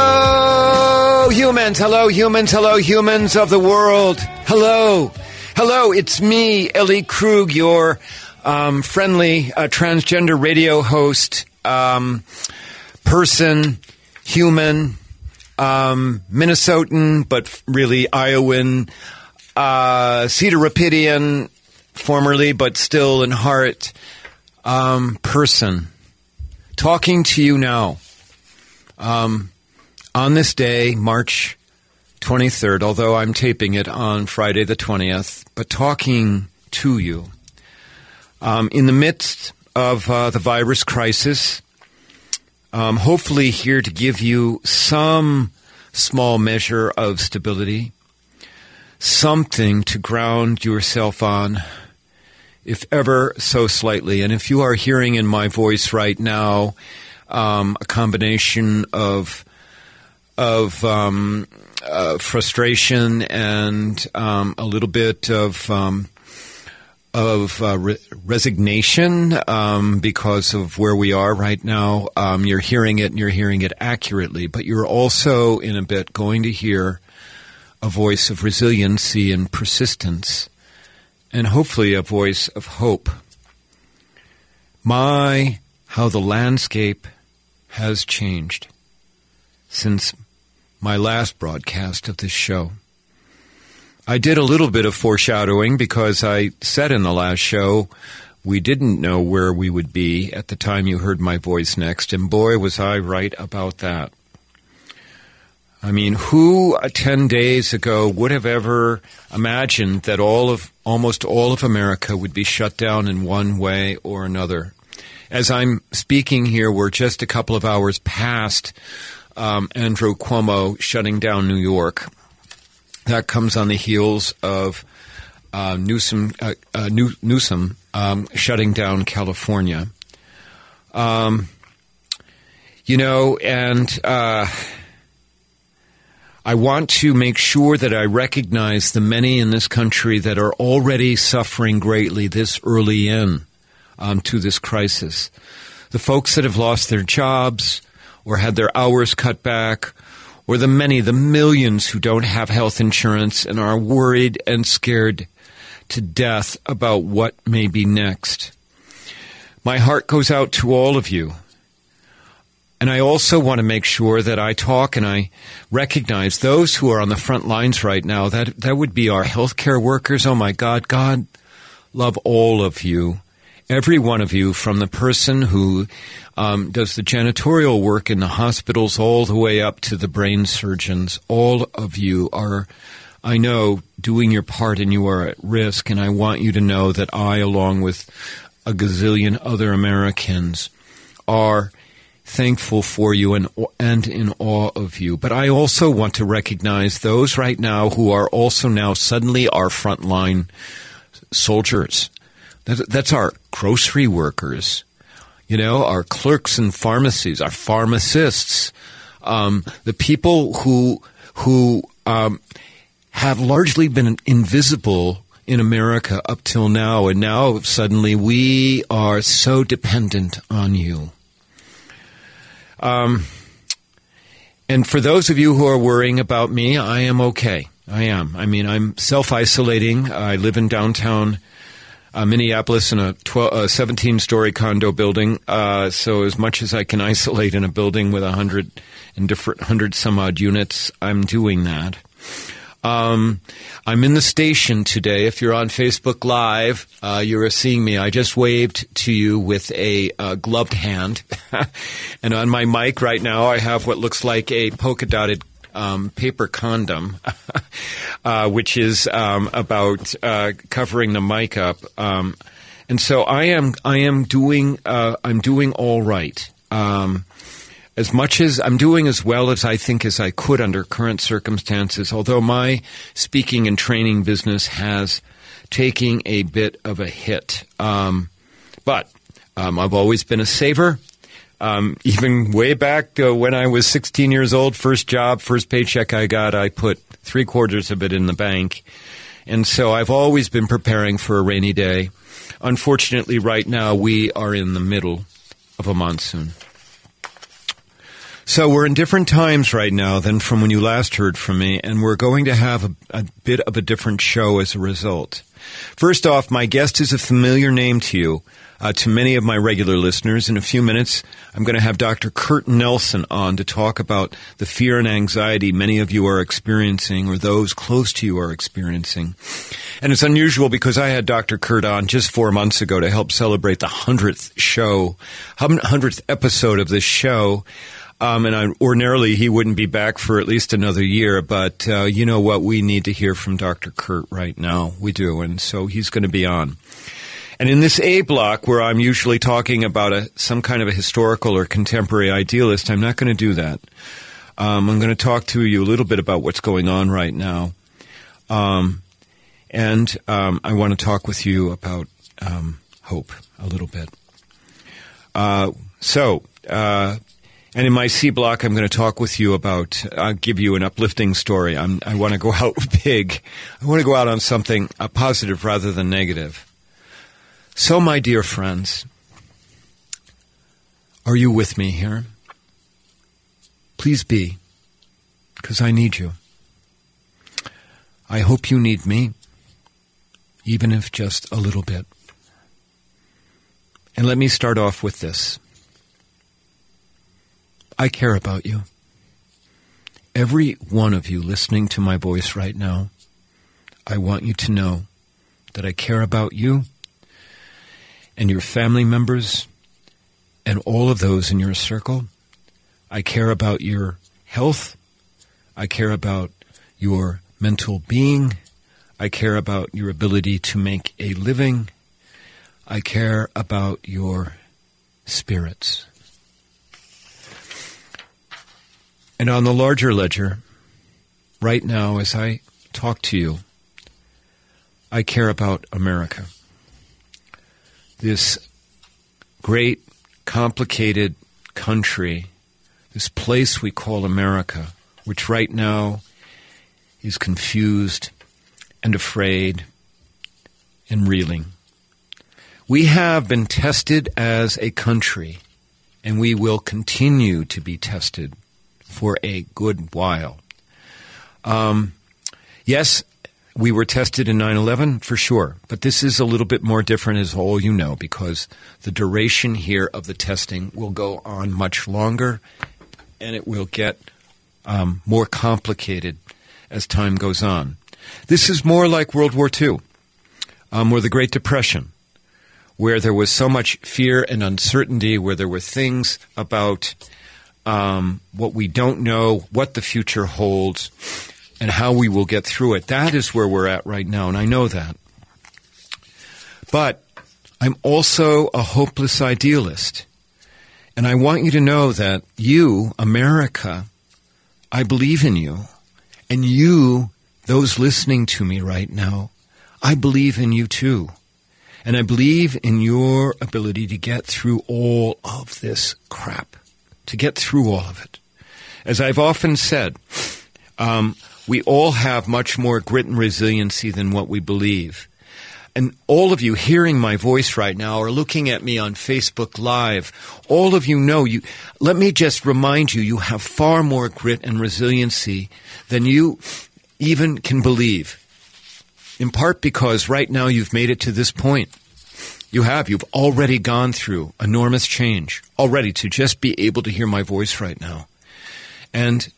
Hello, humans. Hello, humans. Hello, humans of the world. Hello. Hello, it's me, Ellie Krug, your friendly transgender radio host, person, human, Minnesotan, but really Iowan, Cedar Rapidian, formerly, but still in heart, person, talking to you now on this day, March 23rd, although I'm taping it on Friday the 20th, but talking to you in the midst of the virus crisis, hopefully here to give you some small measure of stability, something to ground yourself on, if ever so slightly. And if you are hearing in my voice right now a combination of frustration and a little bit of resignation because of where we are right now, you're hearing it and you're hearing it accurately. But you're also in a bit going to hear a voice of resiliency and persistence, and hopefully a voice of hope. My, how the landscape has changed since my last broadcast of this show. I did a little bit of foreshadowing because I said in the last show we didn't know where we would be at the time you heard my voice next, and boy, was I right about that. I mean, who 10 days ago would have ever imagined that almost all of America would be shut down in one way or another? As I'm speaking here, we're just a couple of hours past Andrew Cuomo shutting down New York. That comes on the heels of Newsom shutting down California. I want to make sure that I recognize the many in this country that are already suffering greatly this early in to this crisis. The folks that have lost their jobs or had their hours cut back, or the millions who don't have health insurance and are worried and scared to death about what may be next. My heart goes out to all of you. And I also want to make sure that I talk and I recognize those who are on the front lines right now. That would be our healthcare workers. Oh, my God. God, love all of you, every one of you, from the person who does the janitorial work in the hospitals all the way up to the brain surgeons. All of you are, I know, doing your part, and you are at risk. And I want you to know that I, along with a gazillion other Americans, are thankful for you and in awe of you. But I also want to recognize those right now who are also now suddenly our frontline soldiers. That's our grocery workers, our clerks in pharmacies, our pharmacists, the people who have largely been invisible in America up till now. And now suddenly we are so dependent on you. And for those of you who are worrying about me, I am okay. I am. I mean, I'm self-isolating. I live in downtown Minneapolis in a 17-story condo building. So as much as I can isolate in a building with 100 some odd units, I'm doing that. I'm in the station today. If you're on Facebook Live, you're seeing me. I just waved to you with a gloved hand. And on my mic right now, I have what looks like a polka-dotted paper condom, which is about covering the mic up. And so I'm doing all right. As much as I'm doing as well as I think as I could under current circumstances, although my speaking and training business has taken a bit of a hit. But I've always been a saver. Even way back when I was 16 years old, first job, first paycheck I got, I put 3/4 of it in the bank. And so I've always been preparing for a rainy day. Unfortunately, right now we are in the middle of a monsoon. So we're in different times right now than from when you last heard from me, and we're going to have a bit of a different show as a result. First off, my guest is a familiar name to you, to many of my regular listeners. In a few minutes, I'm going to have Dr. Kurt Nelson on to talk about the fear and anxiety many of you are experiencing, or those close to you are experiencing. And it's unusual because I had Dr. Kurt on just 4 months ago to help celebrate the 100th episode of this show. Ordinarily, he wouldn't be back for at least another year, but you know what? We need to hear from Dr. Kurt right now. We do, and so he's going to be on. And in this A block, where I'm usually talking about some kind of a historical or contemporary idealist, I'm not going to do that. I'm going to talk to you a little bit about what's going on right now. I want to talk with you about hope a little bit. And in my C block, I'm going to talk with you about, I'll give you an uplifting story. I want to go out big. I want to go out on something positive rather than negative. So, my dear friends, are you with me here? Please be, because I need you. I hope you need me, even if just a little bit. And let me start off with this. I care about you. Every one of you listening to my voice right now, I want you to know that I care about you and your family members and all of those in your circle. I care about your health. I care about your mental being. I care about your ability to make a living. I care about your spirits. And on the larger ledger, right now as I talk to you, I care about America. This great, complicated country, this place we call America, which right now is confused and afraid and reeling. We have been tested as a country, and we will continue to be tested for a good while. Yes, we were tested in 9/11 for sure, but this is a little bit more different, as all you know, because the duration here of the testing will go on much longer, and it will get more complicated as time goes on. This is more like World War II, or the Great Depression, where there was so much fear and uncertainty, where there were things about what we don't know, what the future holds, and how we will get through it. That is where we're at right now, and I know that. But I'm also a hopeless idealist, and I want you to know that you, America, I believe in you, and you, those listening to me right now, I believe in you too. And I believe in your ability to get through all of this crap. To get through all of it. As I've often said, we all have much more grit and resiliency than what we believe. And all of you hearing my voice right now or looking at me on Facebook Live, all of you know, let me just remind you, you have far more grit and resiliency than you even can believe. In part because right now you've made it to this point. You've already gone through enormous change already to just be able to hear my voice right now. And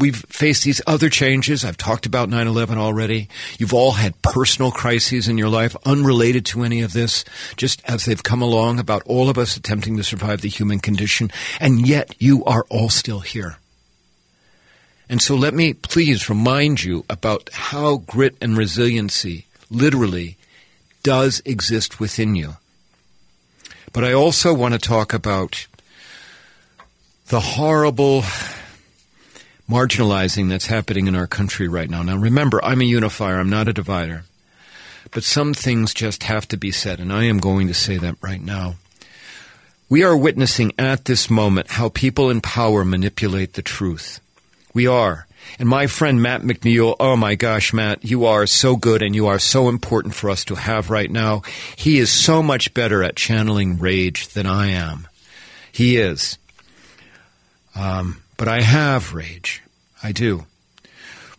we've faced these other changes. I've talked about 9/11 already. You've all had personal crises in your life unrelated to any of this, just as they've come along about all of us attempting to survive the human condition. And yet you are all still here. And so let me please remind you about how grit and resiliency literally does exist within you. But I also want to talk about the horrible marginalizing that's happening in our country right now. Now, remember, I'm a unifier. I'm not a divider. But some things just have to be said, and I am going to say that right now. We are witnessing at this moment how people in power manipulate the truth. We are. And my friend Matt McNeil, oh my gosh, Matt, you are so good and you are so important for us to have right now. He is so much better at channeling rage than I am. He is. But I have rage. I do.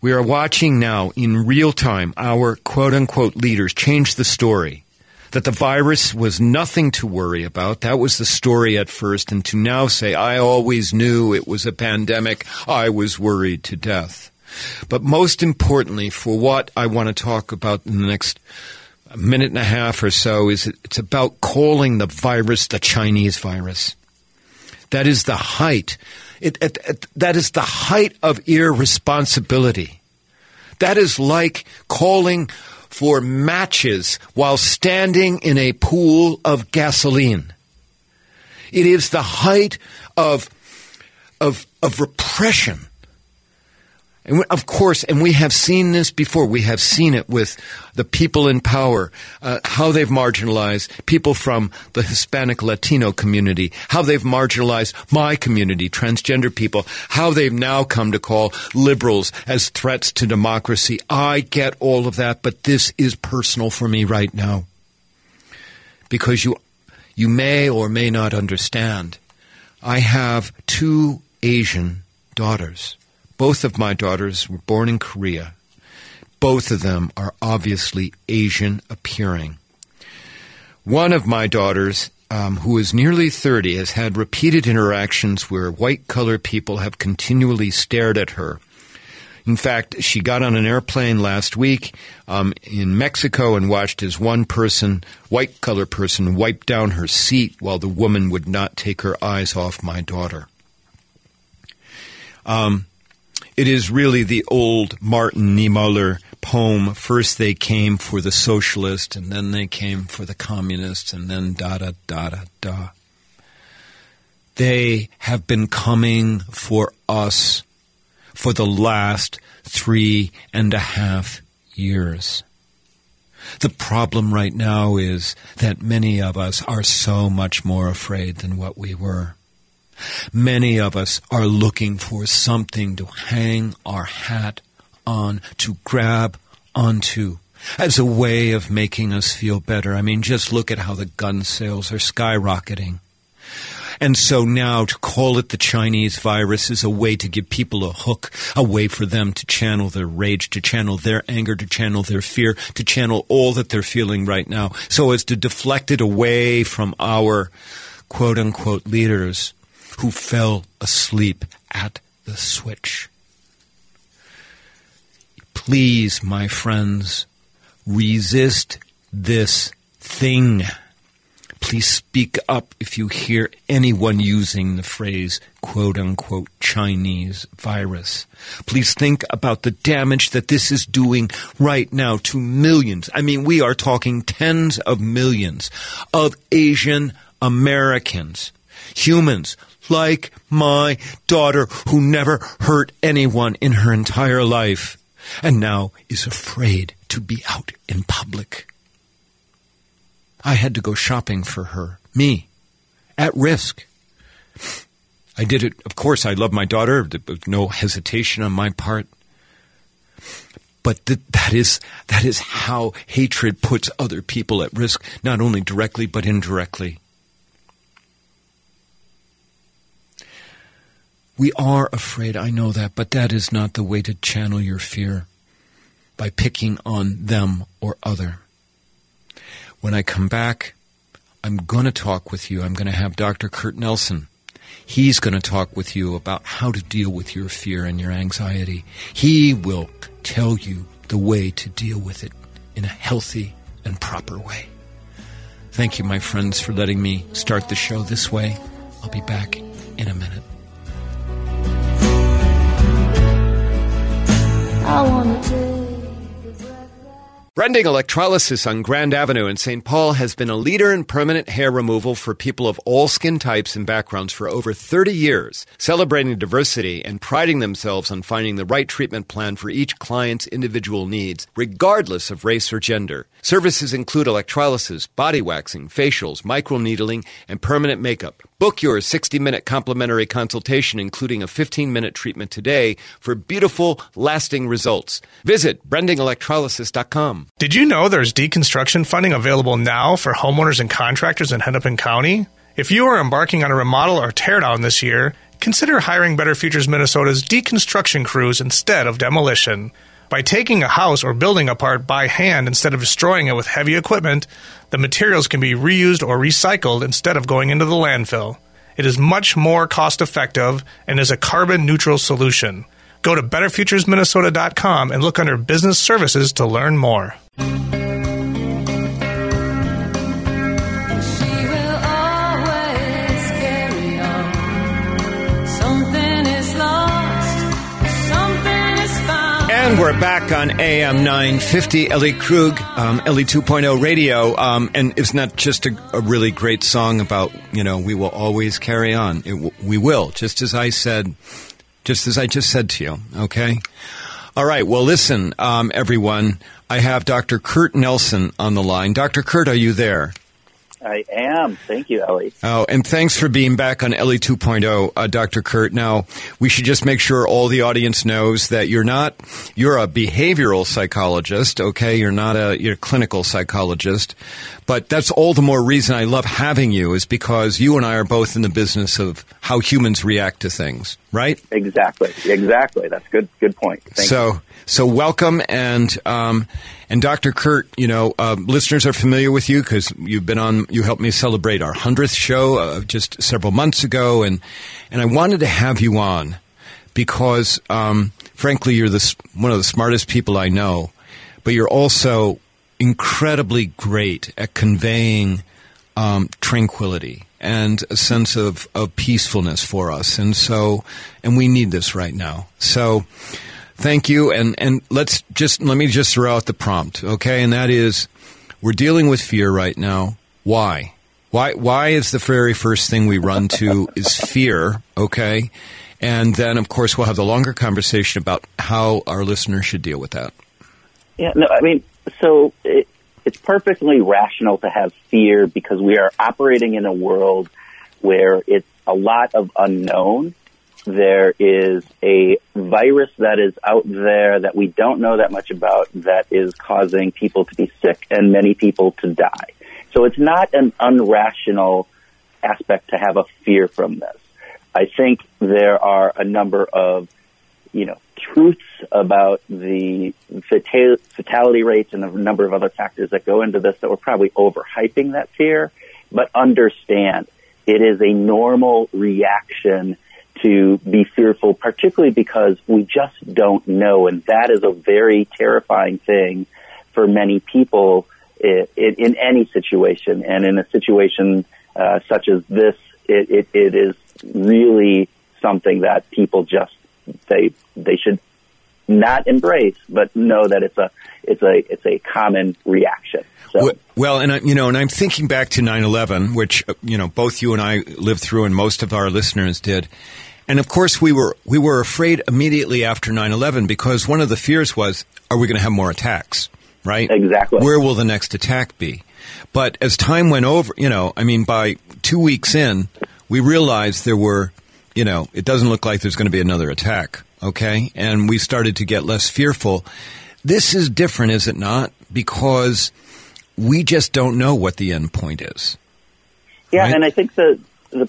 We are watching now in real time our quote-unquote leaders change the story. That the virus was nothing to worry about. That was the story at first. And to now say, I always knew it was a pandemic. I was worried to death. But most importantly, for what I want to talk about in the next minute and a half or so, is it's about calling the virus the Chinese virus. That is the height. That is the height of irresponsibility. That is like calling for matches while standing in a pool of gasoline. It is the height of repression. And of course, and we have seen this before. We have seen it with the people in power, how they've marginalized people from the Hispanic Latino community, how they've marginalized my community, transgender people, how they've now come to call liberals as threats to democracy. I get all of that, but this is personal for me right now. Because you may or may not understand, I have two Asian daughters. Both of my daughters were born in Korea. Both of them are obviously Asian appearing. One of my daughters, who is nearly 30, has had repeated interactions where white-collar people have continually stared at her. In fact, she got on an airplane last week in Mexico and watched as one person, white-collar person, wiped down her seat while the woman would not take her eyes off my daughter. It is really the old Martin Niemöller poem, first they came for the socialist, and then they came for the communists, and then da-da-da-da-da. They have been coming for us for the last 3.5 years. The problem right now is that many of us are so much more afraid than what we were. Many of us are looking for something to hang our hat on, to grab onto, as a way of making us feel better. I mean, just look at how the gun sales are skyrocketing. And so now to call it the Chinese virus is a way to give people a hook, a way for them to channel their rage, to channel their anger, to channel their fear, to channel all that they're feeling right now, so as to deflect it away from our quote-unquote leaders who fell asleep at the switch. Please, my friends, resist this thing. Please speak up if you hear anyone using the phrase, quote-unquote, Chinese virus. Please think about the damage that this is doing right now to millions. I mean, we are talking tens of millions of Asian Americans, humans, like my daughter, who never hurt anyone in her entire life and now is afraid to be out in public. I had to go shopping for her, me, at risk. I did it. Of course, I love my daughter. No hesitation on my part. But that is how hatred puts other people at risk, not only directly but indirectly. We are afraid, I know that, but that is not the way to channel your fear, by picking on them or other. When I come back, I'm going to talk with you. I'm going to have Dr. Kurt Nelson. He's going to talk with you about how to deal with your fear and your anxiety. He will tell you the way to deal with it in a healthy and proper way. Thank you, my friends, for letting me start the show this way. I'll be back in a minute. I want to take your breath back. Brending Electrolysis on Grand Avenue in St. Paul has been a leader in permanent hair removal for people of all skin types and backgrounds for over 30 years, celebrating diversity and priding themselves on finding the right treatment plan for each client's individual needs, regardless of race or gender. Services include electrolysis, body waxing, facials, microneedling, and permanent makeup. Book your 60-minute complimentary consultation, including a 15-minute treatment today, for beautiful, lasting results. Visit brendingelectrolysis.com. Did you know there's deconstruction funding available now for homeowners and contractors in Hennepin County? If you are embarking on a remodel or teardown this year, Consider hiring Better Futures Minnesota's deconstruction crews instead of demolition. By taking a house or building apart by hand instead of destroying it with heavy equipment, the materials can be reused or recycled instead of going into the landfill. It is much more cost-effective and is a carbon-neutral solution. Go to betterfuturesminnesota.com and look under Business Services to learn more. And we're back on AM 950, Ellie Krug, Ellie 2.0 Radio. And it's not just a really great song about, you know, we will always carry on. We will, just as I just said to you, okay? All right, well, listen, everyone, I have Dr. Kurt Nelson on the line. Dr. Kurt, are you there? I am. Thank you, Ellie. Oh, and thanks for being back on Ellie 2.0, Dr. Kurt. Now, we should just make sure all the audience knows that you're a behavioral psychologist, okay? You're a clinical psychologist. But that's all the more reason I love having you, is because you and I are both in the business of how humans react to things, right? Exactly. That's good point. Thank you. So welcome, and Dr. Kurt, you know, listeners are familiar with you because you've been on. You helped me celebrate our 100th show just several months ago, and I wanted to have you on because, frankly, you're one of the smartest people I know, but you're also incredibly great at conveying tranquility and a sense of peacefulness for us, and we need this right now. So. Thank you, and let me just throw out the prompt, okay? And that is, we're dealing with fear right now. Why is the very first thing we run to is fear, okay? And then, of course, we'll have the longer conversation about how our listeners should deal with that. Yeah, no, I mean, so it's perfectly rational to have fear because we are operating in a world where it's a lot of unknown. There is a virus that is out there that we don't know that much about that is causing people to be sick and many people to die. So it's not an irrational aspect to have a fear from this. I think there are a number of, you know, truths about the fatality rates and a number of other factors that go into this that we're probably overhyping that fear. But understand, it is a normal reaction to be fearful, particularly because we just don't know. And that is a very terrifying thing for many people in any situation. And in a situation such as this, it is really something that people just, they should not embrace, but know that it's a common reaction. So. Well, and I'm thinking back to 9/11, which, you know, both you and I lived through, and most of our listeners did. And of course, we were afraid immediately after 9/11 because one of the fears was, are we going to have more attacks? Right? Exactly. Where will the next attack be? But as time went over, you know, I mean, by 2 weeks in, we realized there were, you know, it doesn't look like there's going to be another attack. Okay, and we started to get less fearful. This is different, is it not? Because we just don't know what the end point is. Yeah, right? And I think the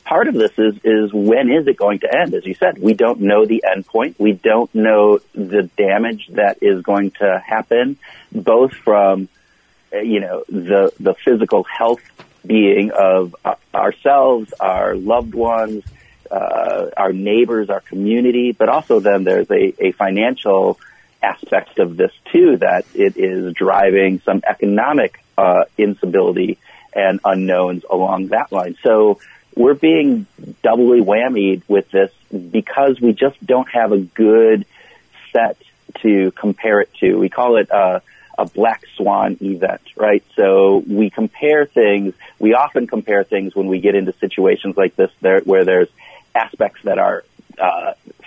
part of this is when is it going to end? As you said, we don't know the end point. We don't know the damage that is going to happen, both from, you know, the physical health being of ourselves, our loved ones, our neighbors, our community, but also then there's a financial aspect of this too, that it is driving some economic instability and unknowns along that line. So we're being doubly whammied with this because we just don't have a good set to compare it to. We call it a black swan event, right? So we often compare things when we get into situations like this where there's aspects that are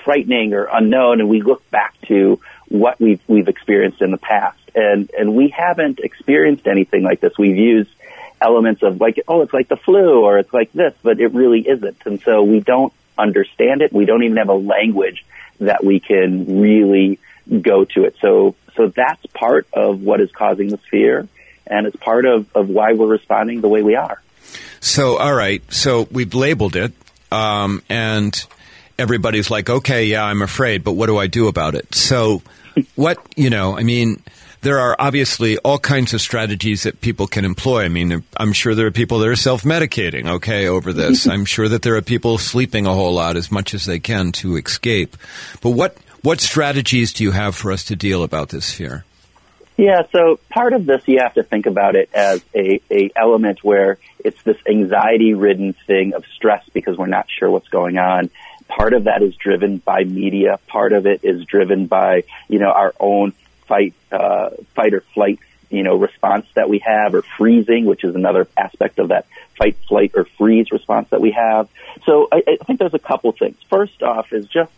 frightening or unknown, and we look back to what we've experienced in the past, and we haven't experienced anything like this. We've used elements of like, oh, it's like the flu or it's like this, but it really isn't, and so we don't understand it. We don't even have a language that we can really go to it. So that's part of what is causing this fear, and it's part of why we're responding the way we are. So all right, so we've labeled it. And everybody's like, okay, yeah, I'm afraid, but what do I do about it? So what, you know, I mean, there are obviously all kinds of strategies that people can employ. I mean, I'm sure there are people that are self-medicating, okay, over this. I'm sure that there are people sleeping a whole lot as much as they can to escape. But what strategies do you have for us to deal about this fear? Yeah, so part of this, you have to think about it as a element where it's this anxiety-ridden thing of stress because we're not sure what's going on. Part of that is driven by media. Part of it is driven by, you know, our own fight or flight, you know, response that we have, or freezing, which is another aspect of that fight, flight, or freeze response that we have. So I think there's a couple things. First off is just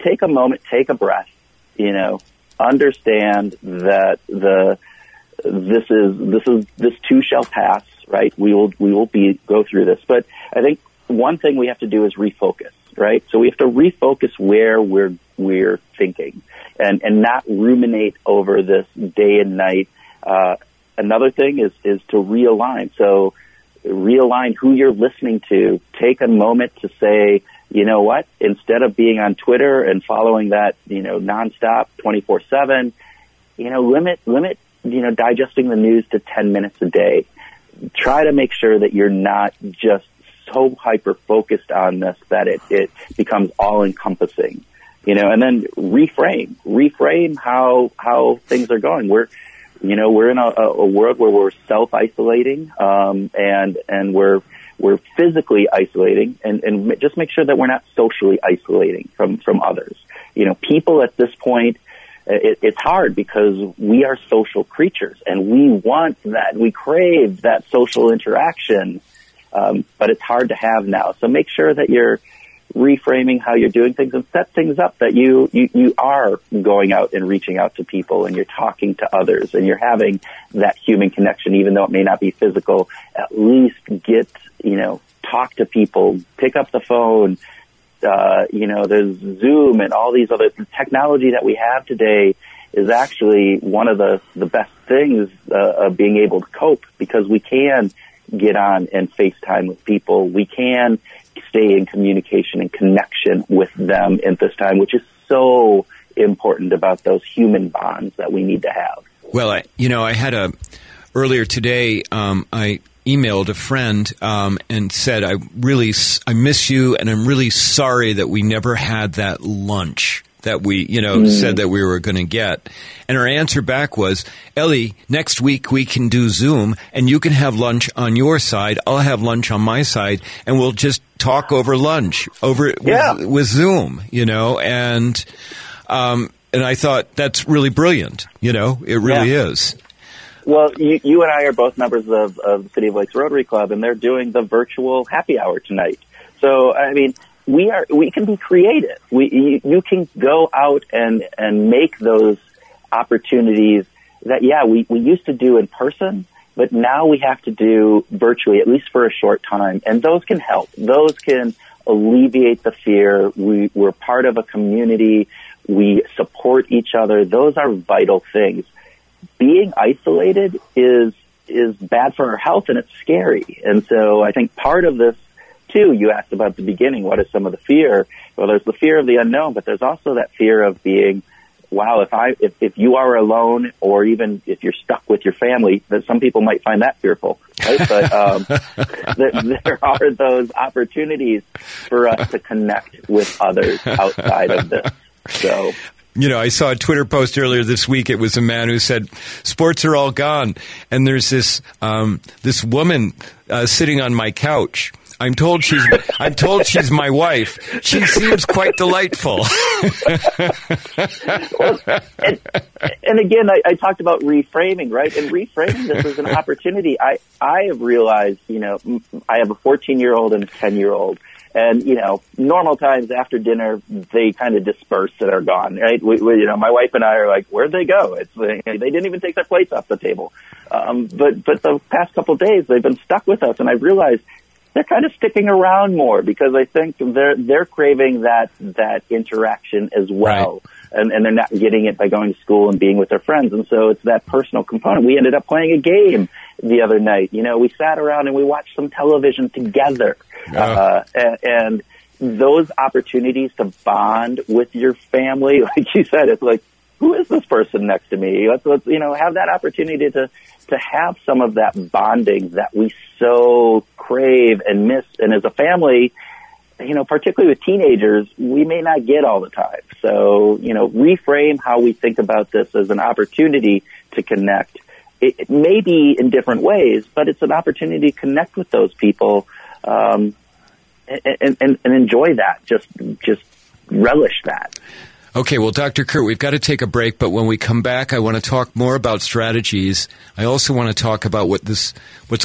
take a moment, take a breath, you know, understand that this too shall pass, right? We will go through this. But I think one thing we have to do is refocus, right? So we have to refocus where we're thinking and not ruminate over this day and night. Another thing is to realign. So realign who you're listening to. Take a moment to say, you know what, instead of being on Twitter and following that, you know, nonstop 24/7, you know, limit, you know, digesting the news to 10 minutes a day. Try to make sure that you're not just so hyper-focused on this that it becomes all-encompassing. You know, and then reframe how things are going. We're in a world where we're self-isolating, and we're physically isolating, and just make sure that we're not socially isolating from others. You know, people at this point, it's hard because we are social creatures and we want that, we crave that social interaction, but it's hard to have now. So make sure that you're reframing how you're doing things and set things up that you are going out and reaching out to people and you're talking to others and you're having that human connection, even though it may not be physical. At least talk to people, pick up the phone. There's Zoom and all these other technology that we have today is actually one of the best things of being able to cope, because we can get on and FaceTime with people. We can stay in communication and connection with them at this time, which is so important about those human bonds that we need to have. Well, I had earlier today, I emailed a friend and said, I miss you, and I'm really sorry that we never had that lunch that we, said that we were going to get. And her answer back was, Ellie, next week we can do Zoom and you can have lunch on your side. I'll have lunch on my side and we'll just talk over lunch with Zoom, and I thought that's really brilliant. It really is. Well, you and I are both members of the City of Lakes Rotary Club, and they're doing the virtual happy hour tonight. So, I mean, we can be creative. You can go out and make those opportunities that, we used to do in person, but now we have to do virtually, at least for a short time. And those can help. Those can alleviate the fear. We're part of a community. We support each other. Those are vital things. Being isolated is bad for our health, and it's scary. And so I think part of this, too, you asked about at the beginning, what is some of the fear? Well, there's the fear of the unknown, but there's also that fear of being, wow, if you are alone, or even if you're stuck with your family, that some people might find that fearful, right? But there are those opportunities for us to connect with others outside of this. So... I saw a Twitter post earlier this week. It was a man who said, sports are all gone. And there's this woman sitting on my couch. I'm told she's my wife. She seems quite delightful. Well, and again, I talked about reframing, right? And reframing this is an opportunity. I have realized, I have a 14-year-old and a 10-year-old. And, normal times after dinner, they kind of disperse and are gone, right? We my wife and I are like, where'd they go? They didn't even take their plates off the table. But the past couple of days, they've been stuck with us, and I've realized they're kind of sticking around more because I think they're craving that interaction as well. Right. And they're not getting it by going to school and being with their friends. And so it's that personal component. We ended up playing a game the other night. We sat around and we watched some television together. And those opportunities to bond with your family, like you said, it's like, who is this person next to me? Let's have that opportunity to have some of that bonding that we so crave and miss. And as a family, particularly with teenagers, we may not get all the time. So, reframe how we think about this as an opportunity to connect. It may be in different ways, but it's an opportunity to connect with those people, and enjoy that. Just relish that. Okay, well, Dr. Kurt, we've got to take a break, but when we come back, I want to talk more about strategies. I also want to talk about what's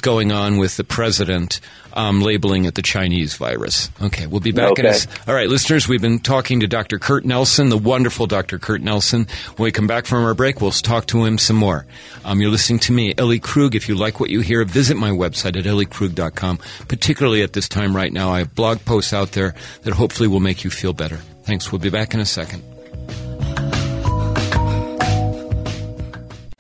going on with the president labeling it the Chinese virus. Okay, we'll be back. Okay. All right, listeners, we've been talking to Dr. Kurt Nelson, the wonderful Dr. Kurt Nelson. When we come back from our break, we'll talk to him some more. You're listening to me, Ellie Krug. If you like what you hear, visit my website at elliekrug.com. Particularly at this time right now, I have blog posts out there that hopefully will make you feel better. Thanks. We'll be back in a second.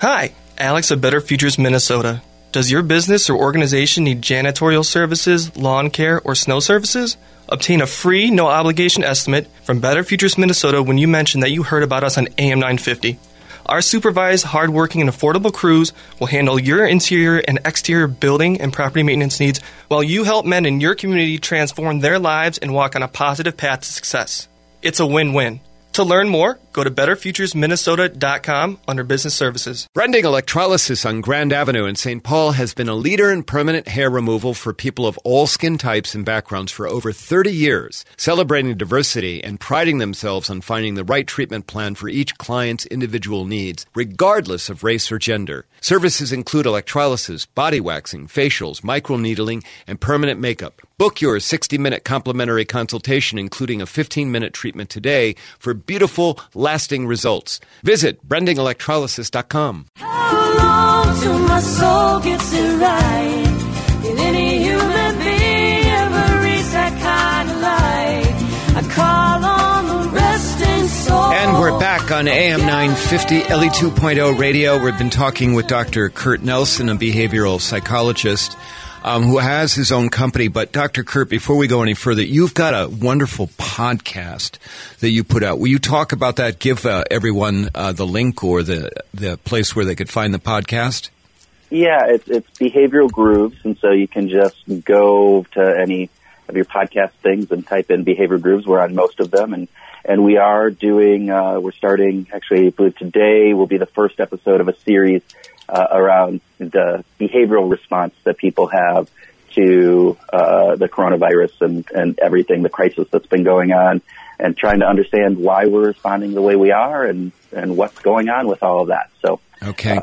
Hi, Alex of Better Futures Minnesota. Does your business or organization need janitorial services, lawn care, or snow services? Obtain a free, no-obligation estimate from Better Futures Minnesota when you mention that you heard about us on AM 950. Our supervised, hardworking, and affordable crews will handle your interior and exterior building and property maintenance needs while you help men in your community transform their lives and walk on a positive path to success. It's a win-win. To learn more, go to betterfuturesminnesota.com under Business Services. Brending Electrolysis on Grand Avenue in St. Paul has been a leader in permanent hair removal for people of all skin types and backgrounds for over 30 years, celebrating diversity and priding themselves on finding the right treatment plan for each client's individual needs, regardless of race or gender. Services include electrolysis, body waxing, facials, microneedling, and permanent makeup. Book your 60-minute complimentary consultation, including a 15-minute treatment today, for beautiful, lasting results. Visit brendingelectrolysis.com. How long till my soul gets it right? Can any human being ever reach that kind of light? I call on the resting soul. And we're back on AM 950, Ellie 2.0 Radio. We've been talking with Dr. Kurt Nelson, a behavioral psychologist who has his own company. But Dr. Kurt, before we go any further, you've got a wonderful podcast that you put out. Will you talk about that? Give everyone the link or the place where they could find the podcast. Yeah, it's Behavioral Grooves, and so you can just go to any of your podcast things and type in Behavioral Grooves. We're on most of them, and we are doing. We're starting actually today will be the first episode of a series around the behavioral response that people have to the coronavirus and everything, the crisis that's been going on, and trying to understand why we're responding the way we are and what's going on with all of that. So, okay.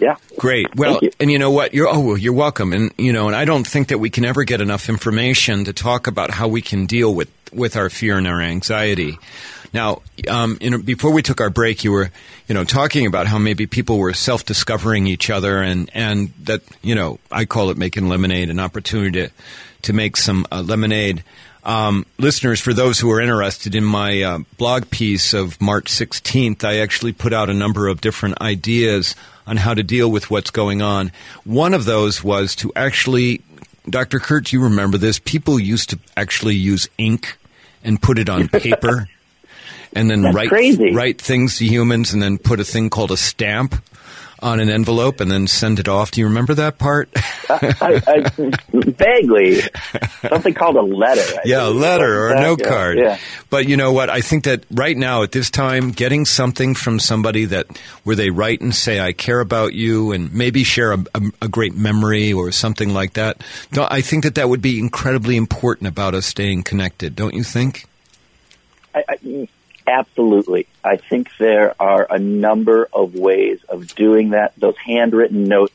Yeah. Great. Well, and you know what? You're welcome. And, and I don't think that we can ever get enough information to talk about how we can deal with our fear and our anxiety. Now, before we took our break, you were, talking about how maybe people were self-discovering each other and that, I call it making lemonade, an opportunity to make some lemonade. Listeners, for those who are interested in my blog piece of March 16th, I actually put out a number of different ideas on how to deal with what's going on. One of those was to actually, Dr. Kurt, you remember this, people used to actually use ink and put it on paper and then write things to humans and then put a thing called a stamp on an envelope and then send it off. Do you remember that part? Vaguely. Something called a letter. A letter or a note card. Yeah. But you know what? I think that right now at this time, getting something from somebody where they write and say, I care about you, and maybe share a great memory or something like that. No, I think that would be incredibly important about us staying connected. Don't you think? Absolutely. I think there are a number of ways of doing that. Those handwritten notes,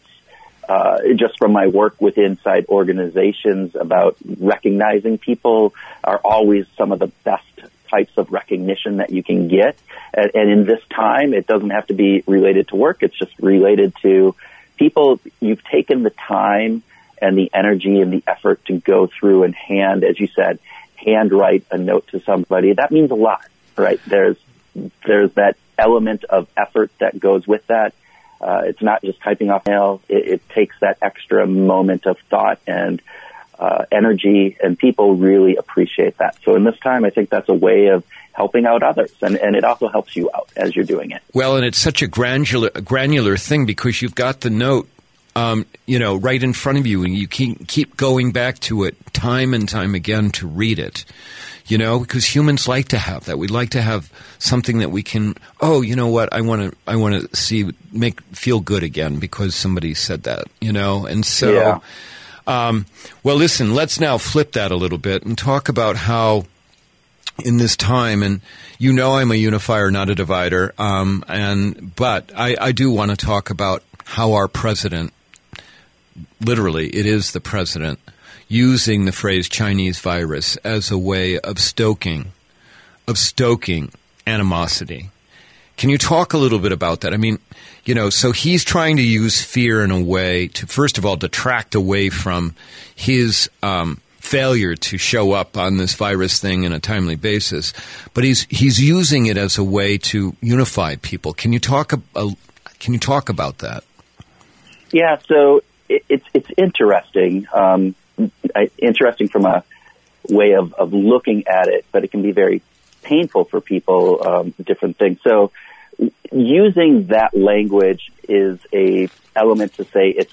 just from my work with inside organizations about recognizing people, are always some of the best types of recognition that you can get. And in this time, it doesn't have to be related to work. It's just related to people. You've taken the time and the energy and the effort to go through and as you said, handwrite a note to somebody. That means a lot. Right. There's that element of effort that goes with that. It's not just typing off mail. It takes that extra moment of thought and energy, and people really appreciate that. So in this time, I think that's a way of helping out others, and it also helps you out as you're doing it. Well, and it's such a granular thing because you've got the note, right in front of you, and you keep going back to it time and time again to read it, because humans like to have that. We like to have something that we can, I want to see, feel good again because somebody said that, and so, yeah. Well, listen, let's now flip that a little bit and talk about how in this time, and I'm a unifier, not a divider, but I do want to talk about how our president, literally, it is the president, using the phrase Chinese virus as a way of stoking animosity. Can you talk a little bit about that? I mean, so he's trying to use fear in a way to, first of all, detract away from his failure to show up on this virus thing in a timely basis, but he's using it as a way to unify people. Can you talk about that? Yeah, so it's interesting. Interesting from a way of looking at it, but it can be very painful for people, different things. So using that language is an element to say it's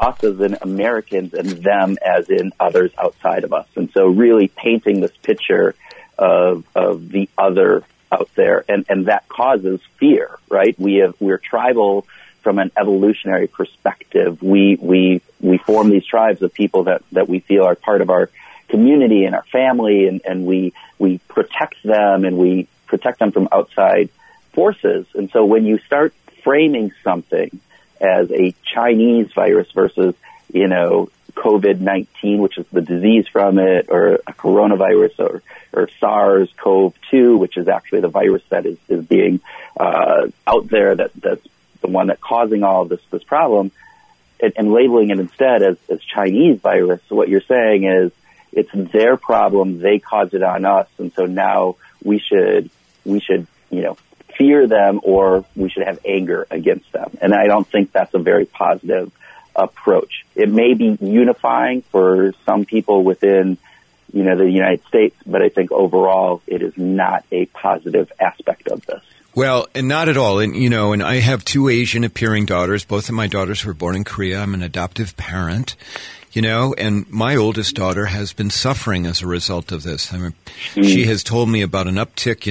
us as in Americans and them as in others outside of us. And so really painting this picture of the other out there, and that causes fear, right? We're tribal from an evolutionary perspective. We form these tribes of people that we feel are part of our community and our family, and we protect them, and we protect them from outside forces. And so when you start framing something as a Chinese virus versus, COVID-19, which is the disease from it, or a coronavirus, or SARS-CoV-2, which is actually the virus that is being out there, that's the one that's causing all of this problem, and labeling it instead as Chinese virus, what you're saying is it's their problem, they caused it on us, and so now we should fear them, or we should have anger against them. And I don't think that's a very positive approach. It may be unifying for some people within, the United States, but I think overall it is not a positive aspect of this. Well, and not at all. And, and I have two Asian-appearing daughters. Both of my daughters were born in Korea. I'm an adoptive parent, and my oldest daughter has been suffering as a result of this. I mean, she has told me about an uptick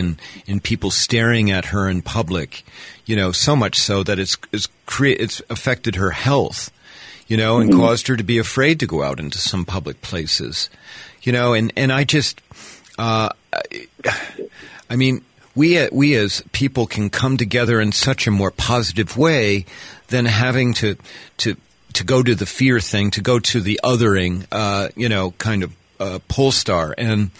in people staring at her in public, so much so that it's affected her health, and caused her to be afraid to go out into some public places, and I just, I mean, we as people can come together in such a more positive way than having to go to the fear thing, to go to the othering, kind of pole star. And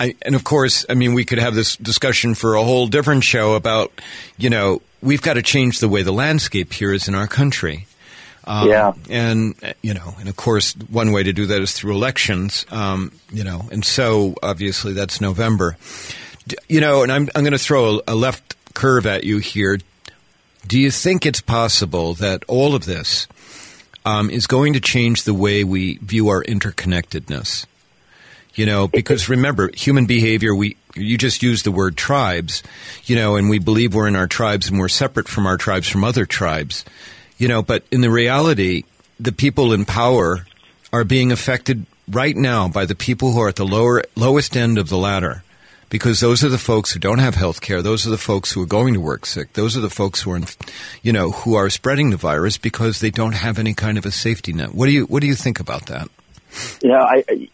of course, I mean, we could have this discussion for a whole different show about, we've got to change the way the landscape here is in our country. Yeah. And of course, one way to do that is through elections, and so obviously that's November. And I'm going to throw a left curve at you here. Do you think it's possible that all of this is going to change the way we view our interconnectedness? Because remember, human behavior, you just used the word tribes, and we believe we're in our tribes and we're separate from our tribes from other tribes. But in the reality, the people in power are being affected right now by the people who are at the lowest end of the ladder, because those are the folks who don't have health care. Those are the folks who are going to work sick. Those are the folks who are, who are spreading the virus because they don't have any kind of a safety net. What do you think about that?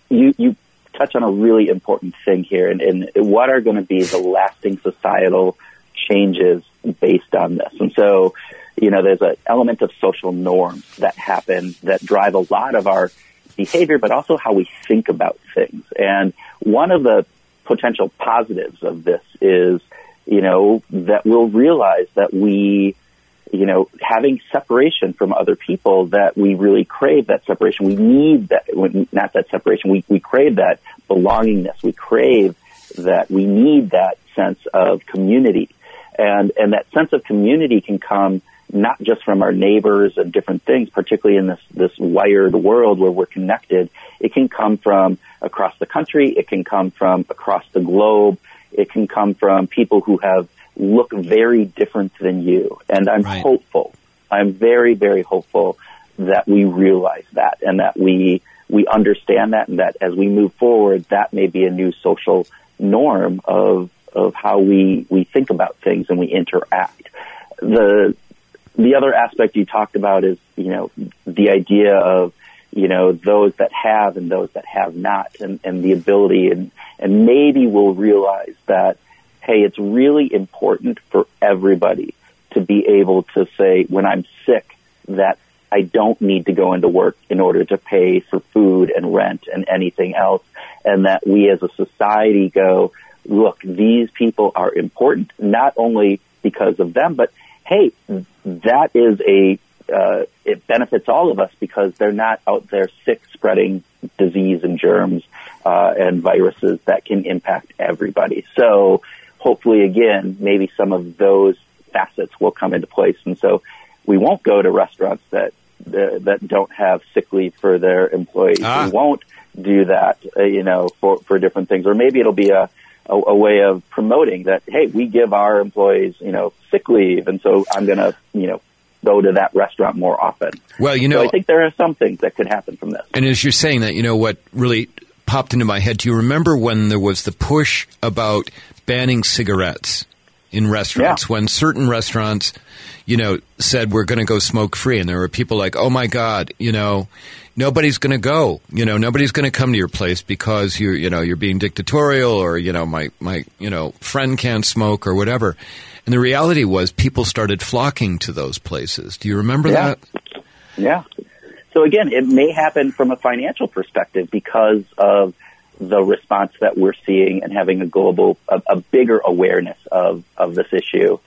You touch on a really important thing here, and what are going to be the lasting societal changes based on this? And so, there's an element of social norms that happen that drive a lot of our behavior, but also how we think about things. And one of the potential positives of this is, that we'll realize that we, having separation from other people, that we really crave that separation. We need that, not that separation. We crave that belongingness. We crave that. We need that sense of community. And that sense of community can come not just from our neighbors and different things, particularly in this wired world where we're connected. It can come from across the country. It can come from across the globe. It can come from people who look very different than you. And I'm hopeful. I'm very, very hopeful that we realize that and that we understand that, and that as we move forward, that may be a new social norm of how we think about things and we interact. The other aspect you talked about is, the idea of, those that have and those that have not, and the ability, and maybe we'll realize that, hey, it's really important for everybody to be able to say, when I'm sick, that I don't need to go into work in order to pay for food and rent and anything else, and that we as a society go, look, these people are important, not only because of them, but hey, that is it benefits all of us because they're not out there sick spreading disease and germs and viruses that can impact everybody. So hopefully, again, maybe some of those facets will come into place. And so we won't go to restaurants that don't have sick leave for their employees. Ah. We won't do that, for different things. Or maybe it'll be a way of promoting that, hey, we give our employees, sick leave, and so I'm going to, go to that restaurant more often. Well, so I think there are some things that could happen from this. And as you're saying that, what really popped into my head, do you remember when there was the push about banning cigarettes in restaurants? Yeah. When certain restaurants, said we're going to go smoke free, and there were people like, oh my God, nobody's going to go, nobody's going to come to your place because you're being dictatorial, or my friend can't smoke or whatever. And the reality was people started flocking to those places. Do you remember that? Yeah. So again, it may happen from a financial perspective because of the response that we're seeing and having a bigger awareness of this issue.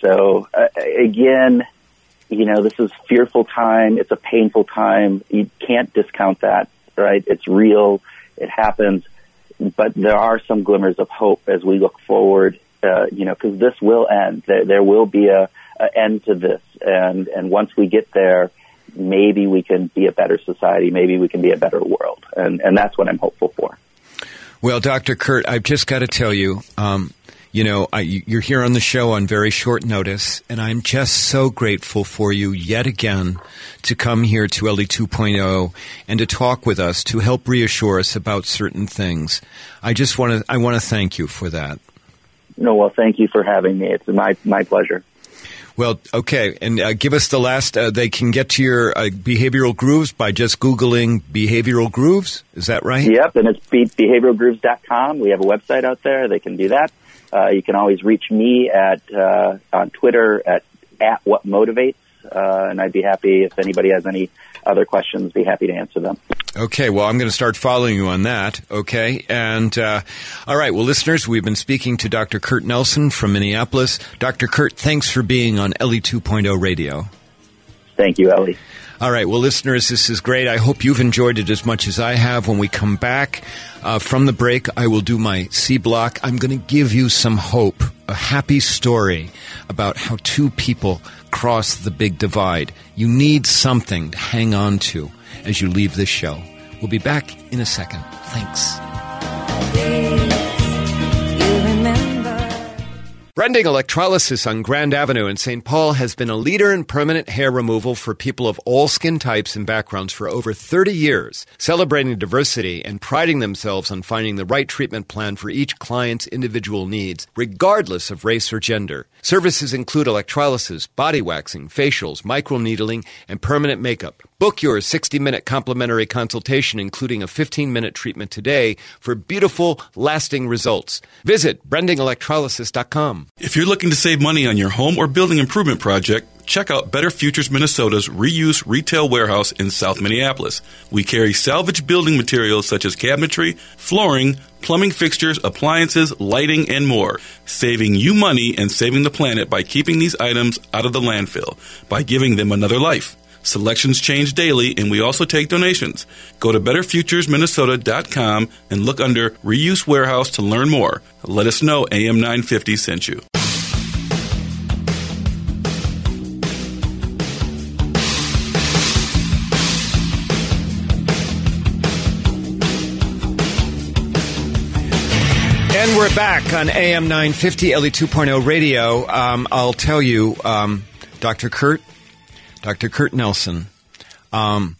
So again, this is a fearful time. It's a painful time. You can't discount that, right? It's real. It happens. But there are some glimmers of hope as we look forward, because this will end. There will be a end to this. And once we get there, maybe we can be a better society. Maybe we can be a better world. And that's what I'm hopeful for. Well, Dr. Kurt, I've just got to tell you, you're here on the show on very short notice, and I'm just so grateful for you yet again to come here to Ellie 2.0 and to talk with us, to help reassure us about certain things. I want to thank you for that. No, well, thank you for having me. It's my pleasure. Well, okay, and give us the last, they can get to your Behavioral Grooves by just Googling Behavioral Grooves, is that right? Yep, and it's behavioralgrooves.com. We have a website out there. They can do that. You can always reach me on Twitter at @whatmotivates, and I'd be happy if anybody has any other questions, be happy to answer them. Okay, well, I'm going to start following you on that, okay? And all right, well, listeners, we've been speaking to Dr. Kurt Nelson from Minneapolis. Dr. Kurt, thanks for being on Ellie 2.0 Radio. Thank you, Ellie. All right. Well, listeners, this is great. I hope you've enjoyed it as much as I have. When we come back from the break, I will do my C block. I'm going to give you some hope, a happy story about how two people cross the big divide. You need something to hang on to as you leave this show. We'll be back in a second. Thanks. Brending Electrolysis on Grand Avenue in St. Paul has been a leader in permanent hair removal for people of all skin types and backgrounds for over 30 years, celebrating diversity and priding themselves on finding the right treatment plan for each client's individual needs, regardless of race or gender. Services include electrolysis, body waxing, facials, microneedling, and permanent makeup. Book your 60-minute complimentary consultation, including a 15-minute treatment today, for beautiful, lasting results. Visit brendingelectrolysis.com. If you're looking to save money on your home or building improvement project, check out Better Futures Minnesota's reuse retail warehouse in South Minneapolis. We carry salvage building materials such as cabinetry, flooring, plumbing fixtures, appliances, lighting, and more, saving you money and saving the planet by keeping these items out of the landfill, by giving them another life. Selections change daily, and we also take donations. Go to betterfuturesminnesota.com and look under Reuse Warehouse to learn more. Let us know AM 950 sent you. we're back on AM 950, Ellie 2.0 Radio. I'll tell you, Dr. Kurt Nelson, a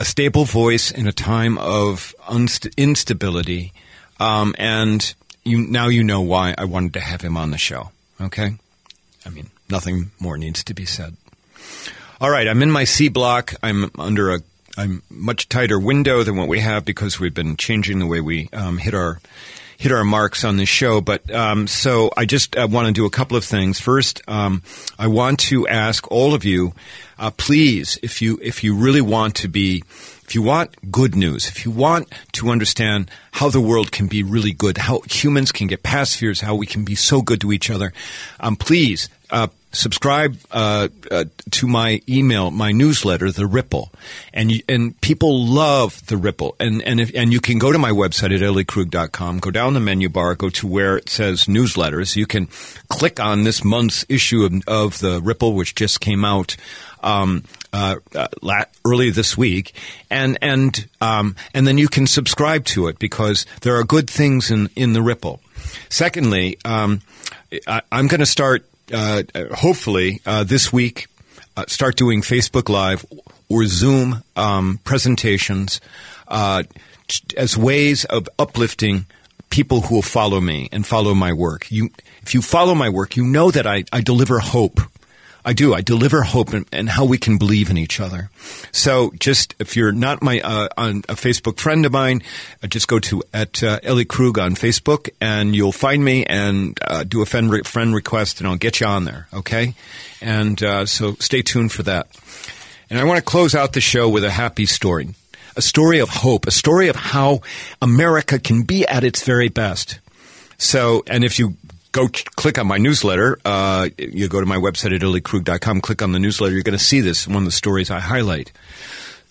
stable voice in a time of instability, and now you know why I wanted to have him on the show, okay? I mean, nothing more needs to be said. All right, I'm in my C block. I'm under a much tighter window than what we have because we've been changing the way we hit our marks on this show. But so I just want to do a couple of things. First, I want to ask all of you, please, if you really want to be, if you want good news, if you want to understand how the world can be really good, how humans can get past fears, how we can be so good to each other, please subscribe to my email, my newsletter, The Ripple, and people love The Ripple. And you can go to my website at elliekrug.com, go down the menu bar, go to where it says newsletters. You can click on this month's issue of The Ripple, which just came out early this week, and then you can subscribe to it because there are good things in The Ripple. Secondly, I'm going to start. Hopefully this week, start doing Facebook Live or Zoom presentations as ways of uplifting people who will follow me and follow my work. If you follow my work, you know that I deliver hope. I do. I deliver hope and how we can believe in each other. So just if you're not a Facebook friend of mine, just go to at Ellie Krug on Facebook and you'll find me and do a friend request and I'll get you on there. Okay? And so stay tuned for that. And I want to close out the show with a happy story, a story of hope, a story of how America can be at its very best. So, and if you go click on my newsletter. You go to my website at elliekrug.com, click on the newsletter. You're going to see this, one of the stories I highlight.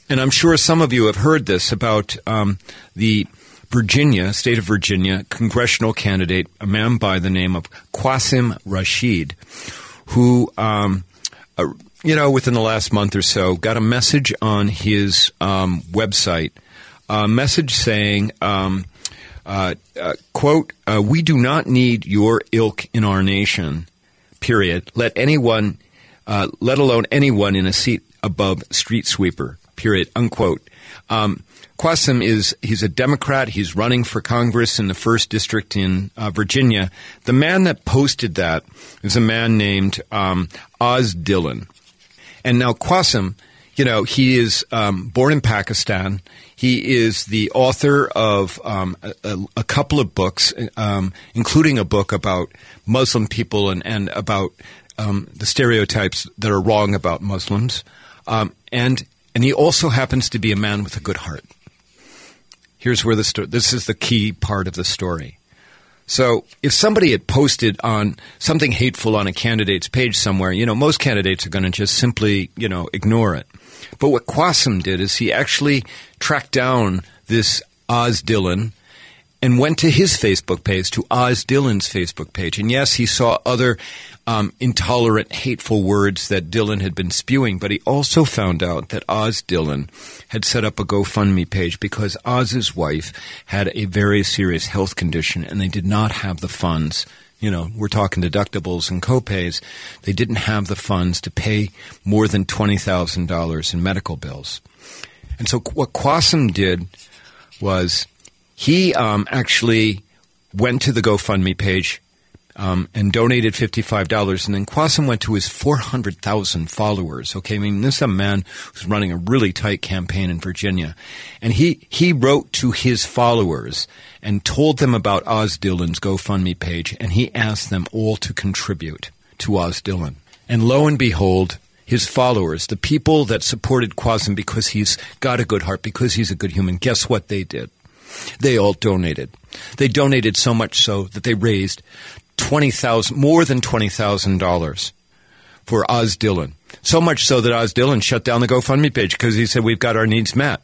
And I'm sure some of you have heard this about the state of Virginia, congressional candidate, a man by the name of Qasim Rashid, who, within the last month or so, got a message on his website, a message saying, quote, we do not need your ilk in our nation, period. Let alone anyone in a seat above street sweeper, period, unquote. Qasim he's a Democrat. He's running for Congress in the 1st District in Virginia. The man that posted that is a man named Oz Dillon. And now Qasim, he is born in Pakistan. He is the author of a couple of books, including a book about Muslim people and about the stereotypes that are wrong about Muslims. And he also happens to be a man with a good heart. Here's where this is the key part of the story. So if somebody had posted on something hateful on a candidate's page somewhere, most candidates are going to just simply, ignore it. But what Qasim did is he actually tracked down this Oz Dillon and went to his Facebook page, to Oz Dillon's Facebook page. And yes, he saw other intolerant, hateful words that Dillon had been spewing, but he also found out that Oz Dillon had set up a GoFundMe page because Oz's wife had a very serious health condition and they did not have the funds. We're talking deductibles and copays. They didn't have the funds to pay more than $20,000 in medical bills. And so what Qasim did was he actually went to the GoFundMe page and donated $55. And then Qasim went to his 400,000 followers. Okay, I mean, this is a man who's running a really tight campaign in Virginia. And he wrote to his followers and told them about Oz Dillon's GoFundMe page. And he asked them all to contribute to Oz Dillon. And lo and behold, his followers, the people that supported Qasim because he's got a good heart, because he's a good human, guess what they did? They all donated. They donated so much so that they raised more than $20,000 for Oz Dillon. So much so that Oz Dillon shut down the GoFundMe page because he said, we've got our needs met.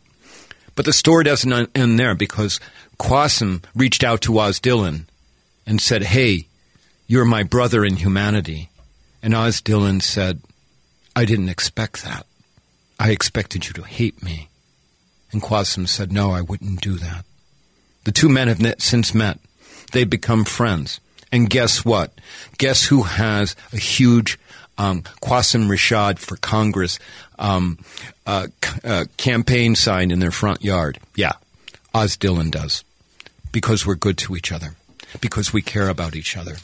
But the story doesn't end there because Qasim reached out to Oz Dillon and said, hey, you're my brother in humanity. And Oz Dillon said, I didn't expect that. I expected you to hate me. And Qasim said, no, I wouldn't do that. The two men have since met. they become friends. And guess what? Guess who has a huge Qasim Rashid for Congress campaign sign in their front yard? Yeah, Oz Dillon does. Because we're good to each other. Because we care about each other.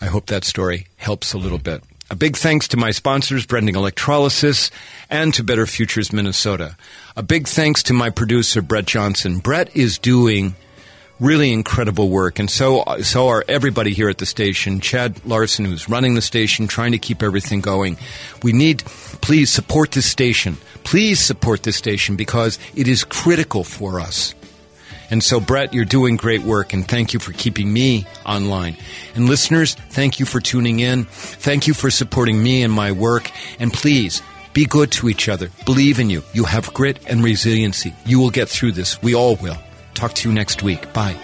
I hope that story helps a little bit. A big thanks to my sponsors, Brending Electrolysis, and to Better Futures Minnesota. A big thanks to my producer, Brett Johnson. Brett is doing really incredible work, and so are everybody here at the station. Chad Larson, who's running the station, trying to keep everything going. Please support this station. Please support this station because it is critical for us. And so, Brett, you're doing great work, and thank you for keeping me online. And listeners, thank you for tuning in. Thank you for supporting me and my work. And please, be good to each other. Believe in you. You have grit and resiliency. You will get through this. We all will. Talk to you next week. Bye.